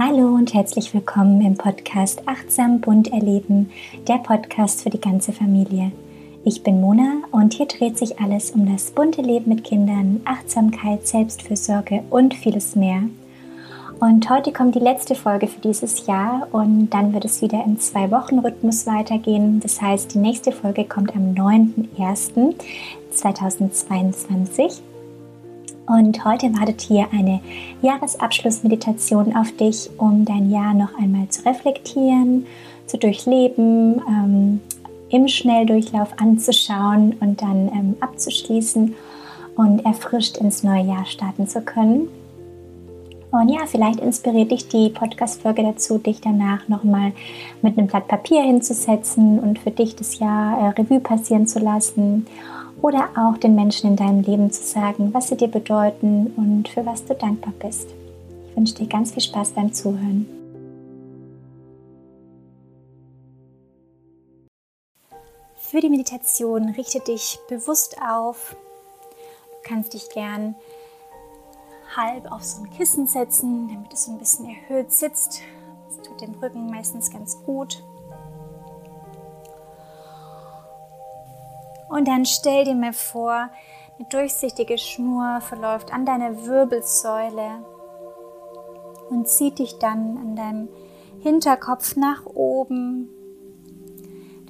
Hallo und herzlich willkommen im Podcast Achtsam bunt erleben, der Podcast für die ganze Familie. Ich bin Mona und hier dreht sich alles um das bunte Leben mit Kindern, Achtsamkeit, Selbstfürsorge und vieles mehr. Und heute kommt die letzte Folge für dieses Jahr und dann wird es wieder im 2-Wochen-Rhythmus weitergehen. Das heißt, die nächste Folge kommt am 9.01.2022. Und heute wartet hier eine Jahresabschlussmeditation auf dich, um dein Jahr noch einmal zu reflektieren, zu durchleben, im Schnelldurchlauf anzuschauen und dann abzuschließen und erfrischt ins neue Jahr starten zu können. Und ja, vielleicht inspiriert dich die Podcast-Folge dazu, dich danach nochmal mit einem Blatt Papier hinzusetzen und für dich das Jahr Revue passieren zu lassen oder auch den Menschen in deinem Leben zu sagen, was sie dir bedeuten und für was du dankbar bist. Ich wünsche dir ganz viel Spaß beim Zuhören. Für die Meditation richte dich bewusst auf. Du kannst dich gern halb auf so ein Kissen setzen, damit es so ein bisschen erhöht sitzt. Das tut dem Rücken meistens ganz gut. Und dann stell dir mal vor, eine durchsichtige Schnur verläuft an deiner Wirbelsäule und zieht dich dann an deinem Hinterkopf nach oben.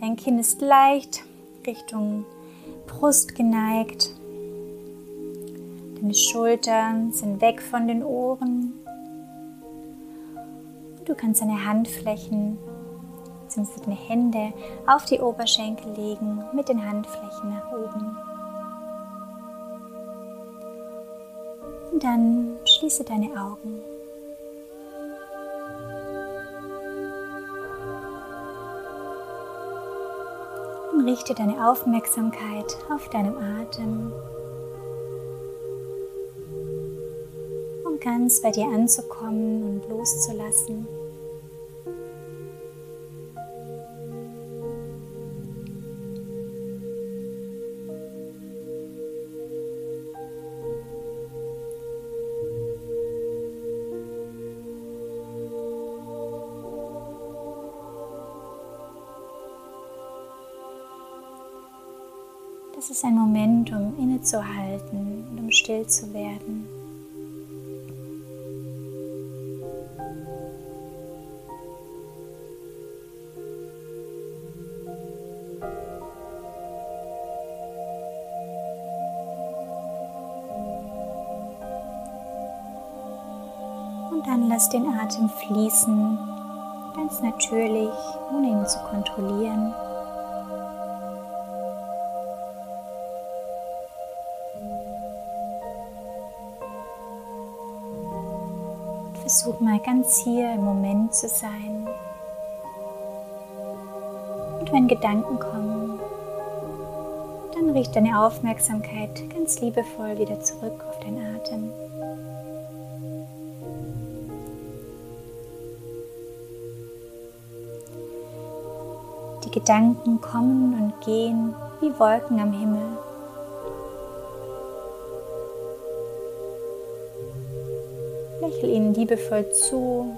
Dein Kinn ist leicht Richtung Brust geneigt. Deine Schultern sind weg von den Ohren. Du kannst deine Handflächen bzw. deine Hände auf die Oberschenkel legen, mit den Handflächen nach oben. Und dann schließe deine Augen. Und richte deine Aufmerksamkeit auf deinem Atem. Ganz bei dir anzukommen und loszulassen. Das ist ein Moment, um innezuhalten und um still zu werden. Dann lass den Atem fließen, ganz natürlich, ohne ihn zu kontrollieren. Versuch mal ganz hier im Moment zu sein. Und wenn Gedanken kommen, dann richte deine Aufmerksamkeit ganz liebevoll wieder zurück auf deinen Atem. Die Gedanken kommen und gehen wie Wolken am Himmel. Lächle ihnen liebevoll zu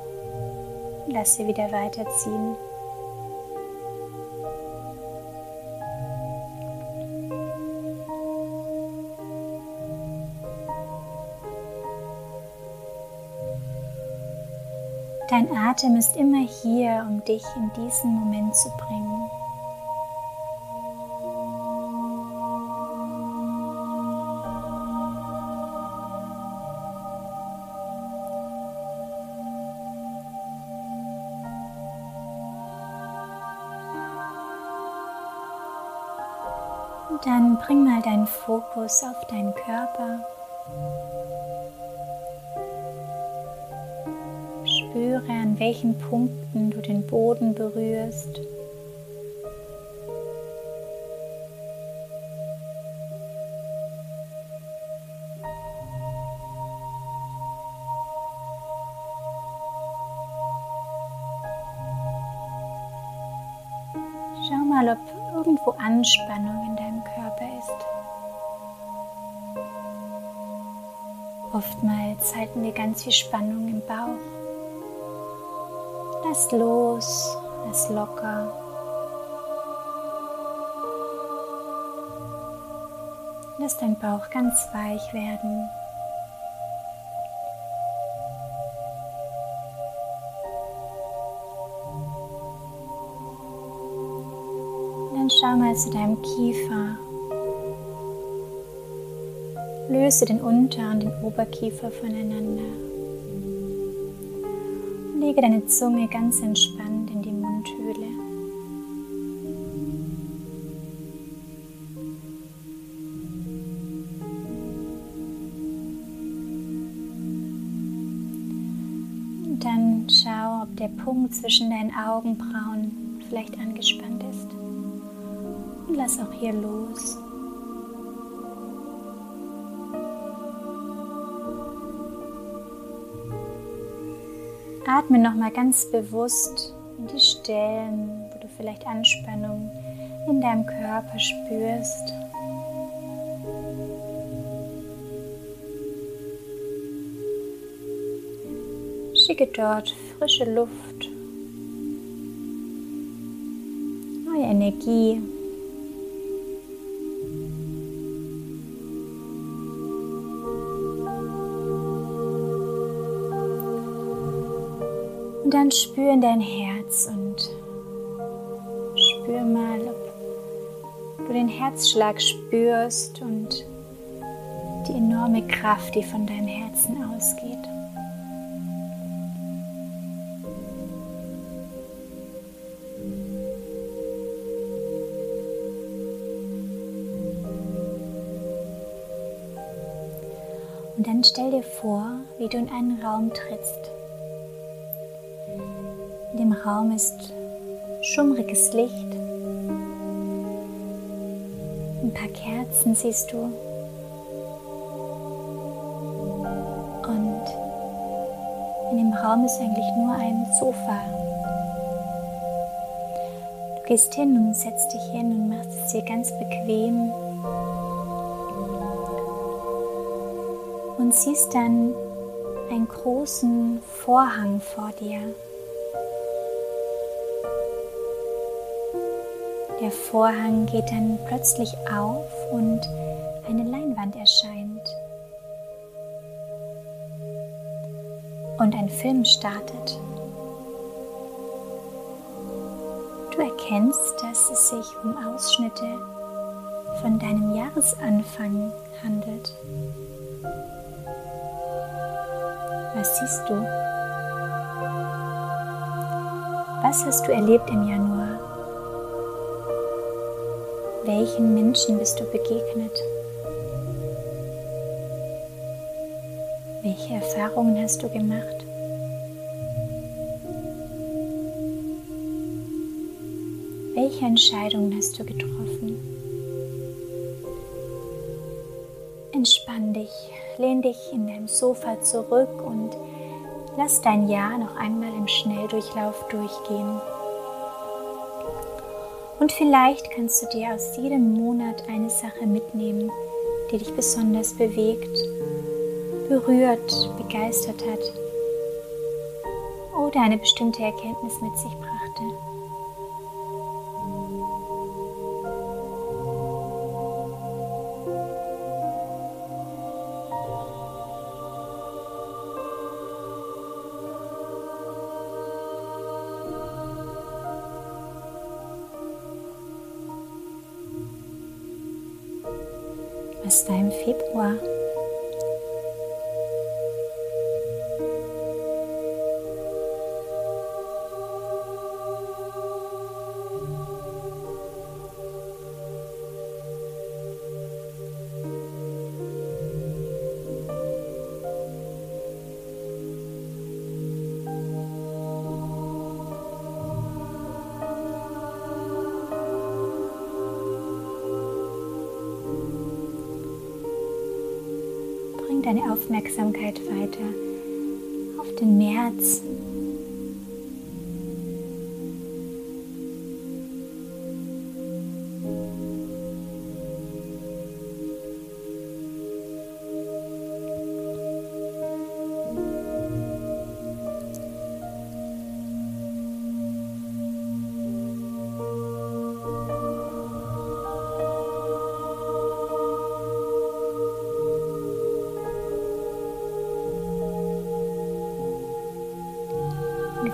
und lass sie wieder weiterziehen. Dein Atem ist immer hier, um dich in diesen Moment zu bringen. Und dann bring mal deinen Fokus auf deinen Körper. Spüre, an welchen Punkten du den Boden berührst. Schau mal, ob irgendwo Anspannung in deinem Körper ist. Oftmals halten wir ganz viel Spannung im Bauch. Lass los, lass locker. Lass dein Bauch ganz weich werden. Dann schau mal zu deinem Kiefer. Löse den Unter- und den Oberkiefer voneinander. Lege deine Zunge ganz entspannt in die Mundhöhle. Und dann schau, ob der Punkt zwischen deinen Augenbrauen vielleicht angespannt ist. Und lass auch hier los. Atme nochmal ganz bewusst in die Stellen, wo du vielleicht Anspannung in deinem Körper spürst. Schicke dort frische Luft, neue Energie. Und dann spür in dein Herz und spür mal, ob du den Herzschlag spürst und die enorme Kraft, die von deinem Herzen ausgeht. Und dann stell dir vor, wie du in einen Raum trittst. In dem Raum ist schummriges Licht, ein paar Kerzen siehst du und in dem Raum ist eigentlich nur ein Sofa. Du gehst hin und setzt dich hin und machst es dir ganz bequem und siehst dann einen großen Vorhang vor dir. Der Vorhang geht dann plötzlich auf und eine Leinwand erscheint. Und ein Film startet. Du erkennst, dass es sich um Ausschnitte von deinem Jahresanfang handelt. Was siehst du? Was hast du erlebt im Januar? Welchen Menschen bist du begegnet? Welche Erfahrungen hast du gemacht? Welche Entscheidungen hast du getroffen? Entspann dich, lehn dich in deinem Sofa zurück und lass dein Jahr noch einmal im Schnelldurchlauf durchgehen. Und vielleicht kannst du dir aus jedem Monat eine Sache mitnehmen, die dich besonders bewegt, berührt, begeistert hat oder eine bestimmte Erkenntnis mit sich brachte. Was war im Februar? Deine Aufmerksamkeit weiter auf den März.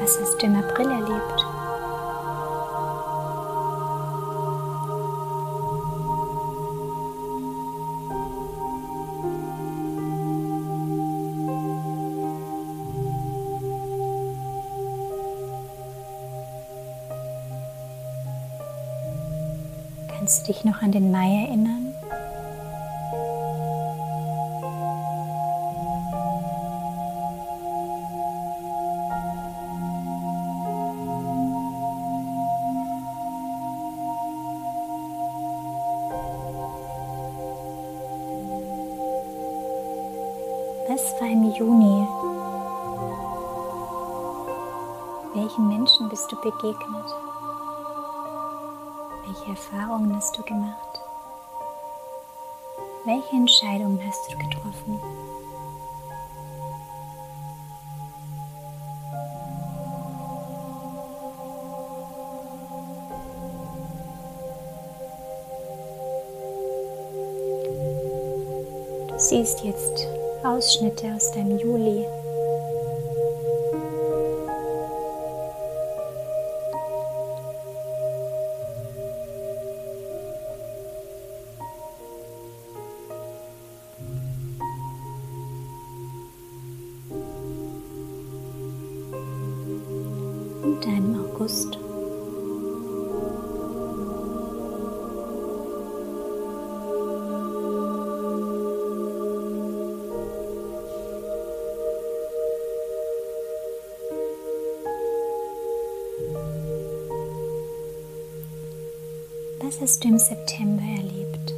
was hast du im April erlebt? Kannst du dich noch an den Mai erinnern? Was war im Juni? Welchen Menschen bist du begegnet? Welche Erfahrungen hast du gemacht? Welche Entscheidungen hast du getroffen? Du siehst jetzt Ausschnitte aus deinem Juli. Und deinem August. Was hast du im September erlebt?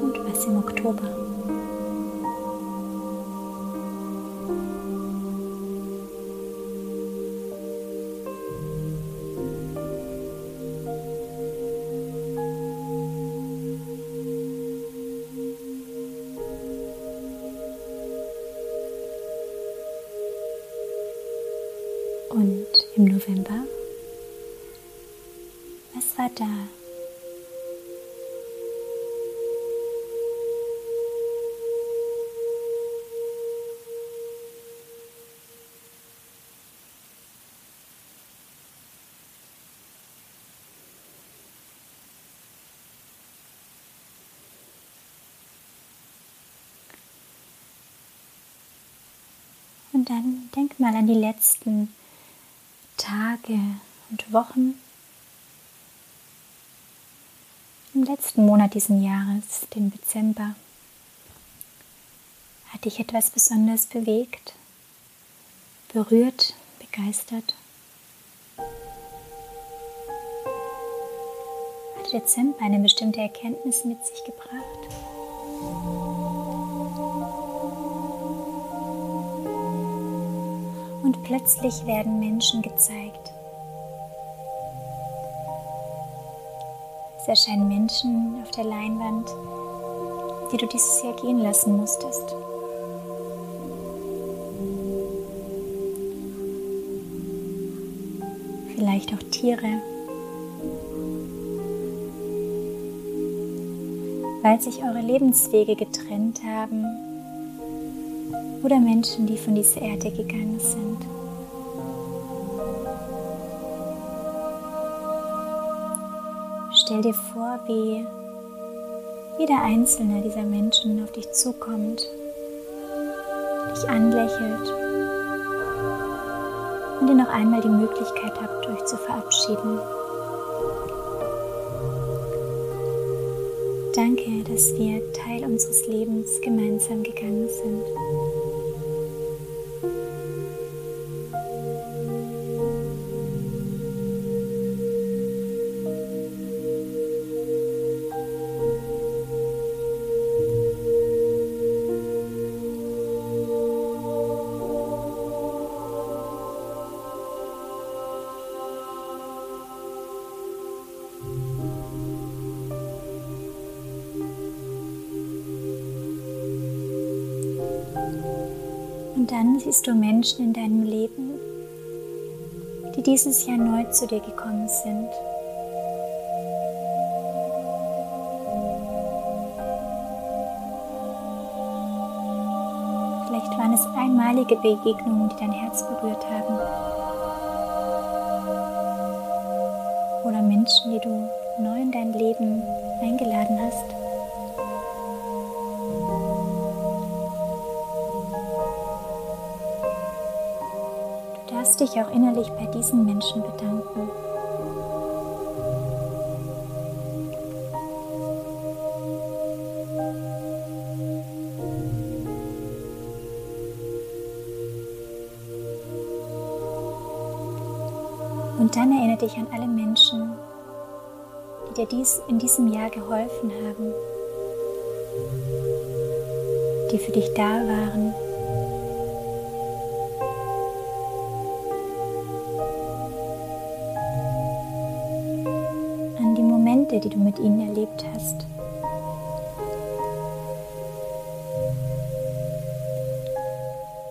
Und was im Oktober? Und im November, was war da? Und dann denk mal an die letzten Tage und Wochen im letzten Monat diesen Jahres, den Dezember. Hat dich etwas besonders bewegt, berührt, begeistert? Hat Dezember eine bestimmte Erkenntnis mit sich gebracht? Und plötzlich werden Menschen gezeigt. Es erscheinen Menschen auf der Leinwand, die du dieses Jahr gehen lassen musstest. Vielleicht auch Tiere, weil sich eure Lebenswege getrennt haben. Oder Menschen, die von dieser Erde gegangen sind. Stell dir vor, wie jeder einzelne dieser Menschen auf dich zukommt, dich anlächelt und dir noch einmal die Möglichkeit habt, euch zu verabschieden. Danke, dass wir Teil unseres Lebens gemeinsam gegangen sind. Und dann siehst du Menschen in deinem Leben, die dieses Jahr neu zu dir gekommen sind. Vielleicht waren es einmalige Begegnungen, die dein Herz berührt haben. Oder Menschen, die du neu in dein Leben eingeladen hast. Dich auch innerlich bei diesen Menschen bedanken. Und dann erinnere dich an alle Menschen, die dir in diesem Jahr geholfen haben, die für dich da waren. Die du mit ihnen erlebt hast.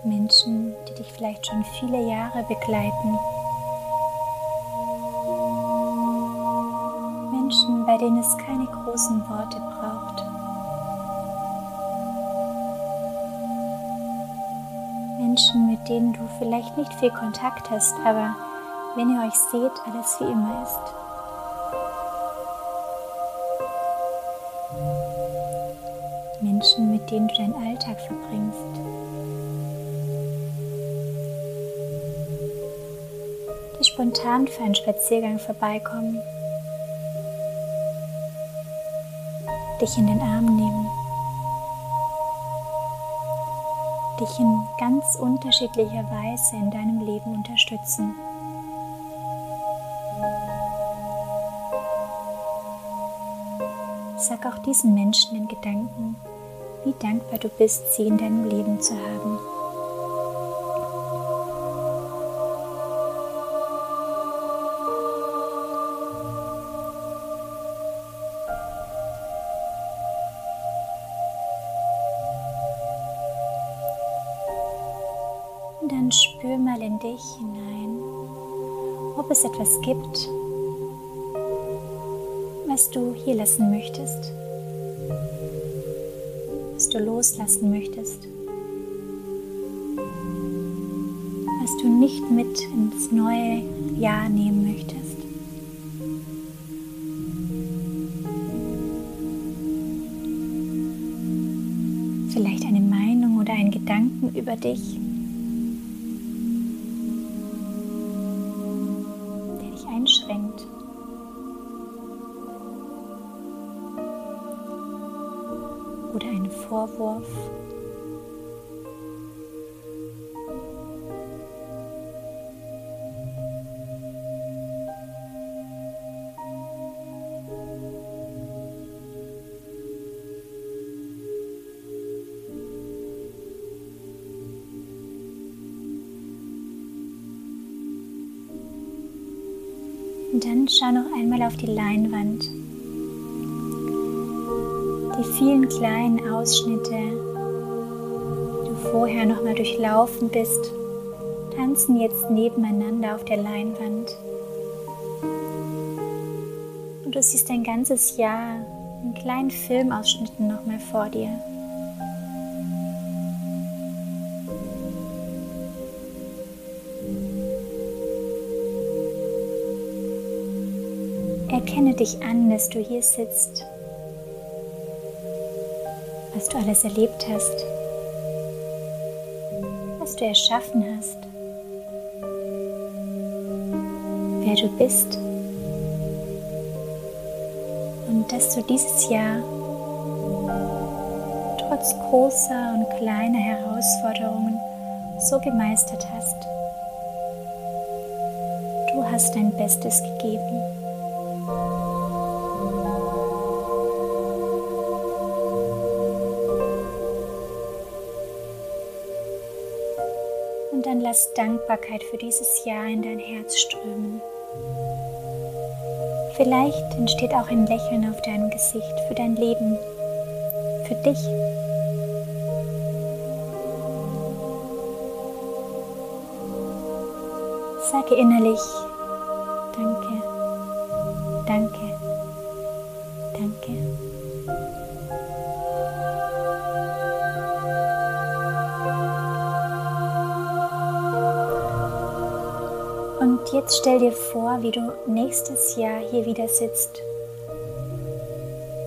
Menschen, die dich vielleicht schon viele Jahre begleiten. Menschen, bei denen es keine großen Worte braucht. Menschen, mit denen du vielleicht nicht viel Kontakt hast, aber wenn ihr euch seht, alles wie immer ist. Menschen, mit denen du deinen Alltag verbringst. Die spontan für einen Spaziergang vorbeikommen, dich in den Arm nehmen, dich in ganz unterschiedlicher Weise in deinem Leben unterstützen. Sag auch diesen Menschen in Gedanken, wie dankbar du bist, sie in deinem Leben zu haben. Und dann spür mal in dich hinein, ob es etwas gibt, was du hier lassen möchtest, was du loslassen möchtest, was du nicht mit ins neue Jahr nehmen möchtest. Vielleicht eine Meinung oder einen Gedanken über dich, der dich einschränkt. Oder einen Vorwurf. Und dann schau noch einmal auf die Leinwand. Die vielen kleinen Ausschnitte, die du vorher nochmal durchlaufen bist, tanzen jetzt nebeneinander auf der Leinwand. Und du siehst dein ganzes Jahr in kleinen Filmausschnitten nochmal vor dir. Erkenne dich an, dass du hier sitzt. Was du alles erlebt hast, was du erschaffen hast, wer du bist und dass du dieses Jahr trotz großer und kleiner Herausforderungen so gemeistert hast. Du hast dein Bestes gegeben. Und dann lass Dankbarkeit für dieses Jahr in dein Herz strömen. Vielleicht entsteht auch ein Lächeln auf deinem Gesicht für dein Leben, für dich. sage innerlich Danke, danke, danke. Und jetzt stell dir vor, wie du nächstes Jahr hier wieder sitzt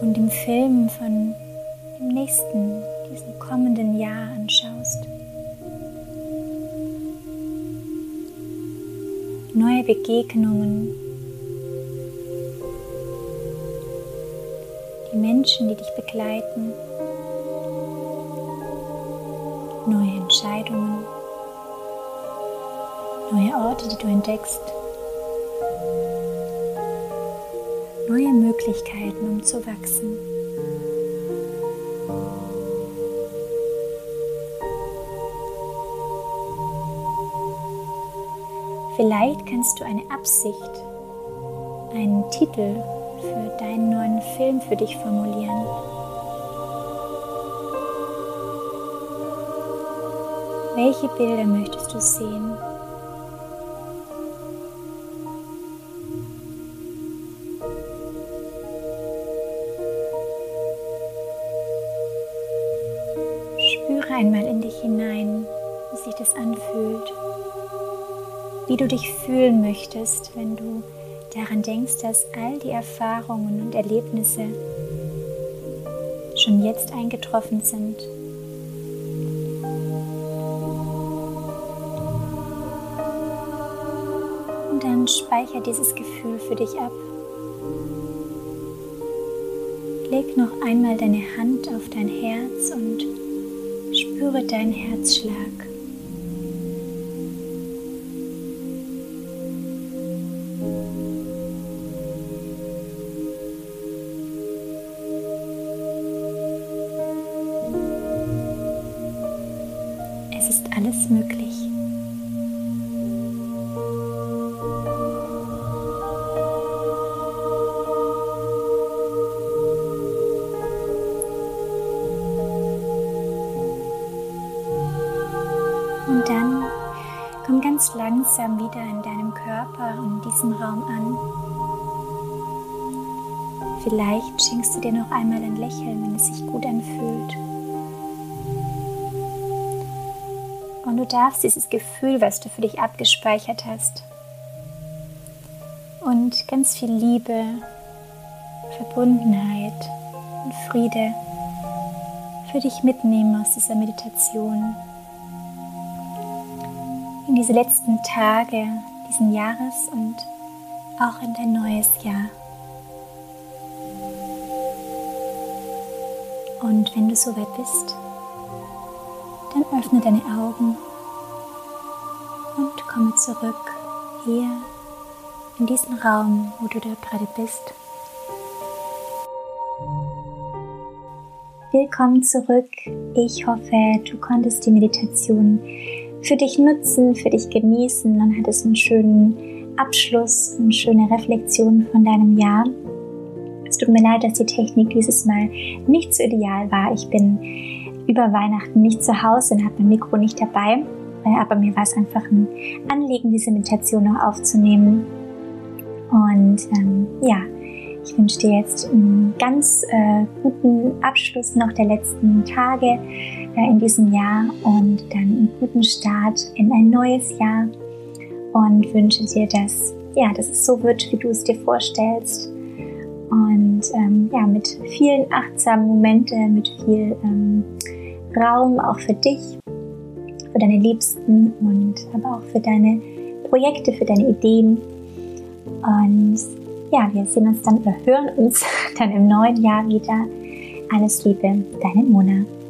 und im Film von dem nächsten, diesem kommenden Jahr anschaust. Neue Begegnungen, die Menschen, die dich begleiten, neue Entscheidungen, neue Orte, die du entdeckst, neue Möglichkeiten, um zu wachsen. Vielleicht kannst du eine Absicht, einen Titel für deinen neuen Film für dich formulieren. Welche Bilder möchtest du sehen? Spüre einmal in dich hinein, wie sich das anfühlt. Wie du dich fühlen möchtest, wenn du daran denkst, dass all die Erfahrungen und Erlebnisse schon jetzt eingetroffen sind. Und dann speichere dieses Gefühl für dich ab. Leg noch einmal deine Hand auf dein Herz und spüre deinen Herzschlag. Es ist alles möglich. Und dann komm ganz langsam wieder in deinem Körper und in diesem Raum an. Vielleicht schenkst du dir noch einmal ein Lächeln, wenn es sich gut anfühlt. Und du darfst dieses Gefühl, was du für dich abgespeichert hast, und ganz viel Liebe, Verbundenheit und Friede für dich mitnehmen aus dieser Meditation. In diese letzten Tage diesen Jahres und auch in dein neues Jahr. Und wenn du soweit bist, dann öffne deine Augen und komme zurück hier in diesen Raum, wo du da gerade bist. Willkommen zurück. Ich hoffe, du konntest die Meditation für dich nutzen, für dich genießen und hattest einen schönen Abschluss, eine schöne Reflexion von deinem Jahr. Es tut mir leid, dass die Technik dieses Mal nicht so ideal war. Ich bin über Weihnachten nicht zu Hause und habe mein Mikro nicht dabei, aber mir war es einfach ein Anliegen, diese Meditation noch aufzunehmen. Und ich wünsche dir jetzt einen ganz guten Abschluss noch der letzten Tage in diesem Jahr und dann einen guten Start in ein neues Jahr und wünsche dir, dass es so wird, wie du es dir vorstellst. Und mit vielen achtsamen Momenten, mit viel Raum auch für dich, für deine Liebsten und aber auch für deine Projekte, für deine Ideen. Und wir sehen uns dann oder hören uns dann im neuen Jahr wieder. Alles Liebe, deine Mona.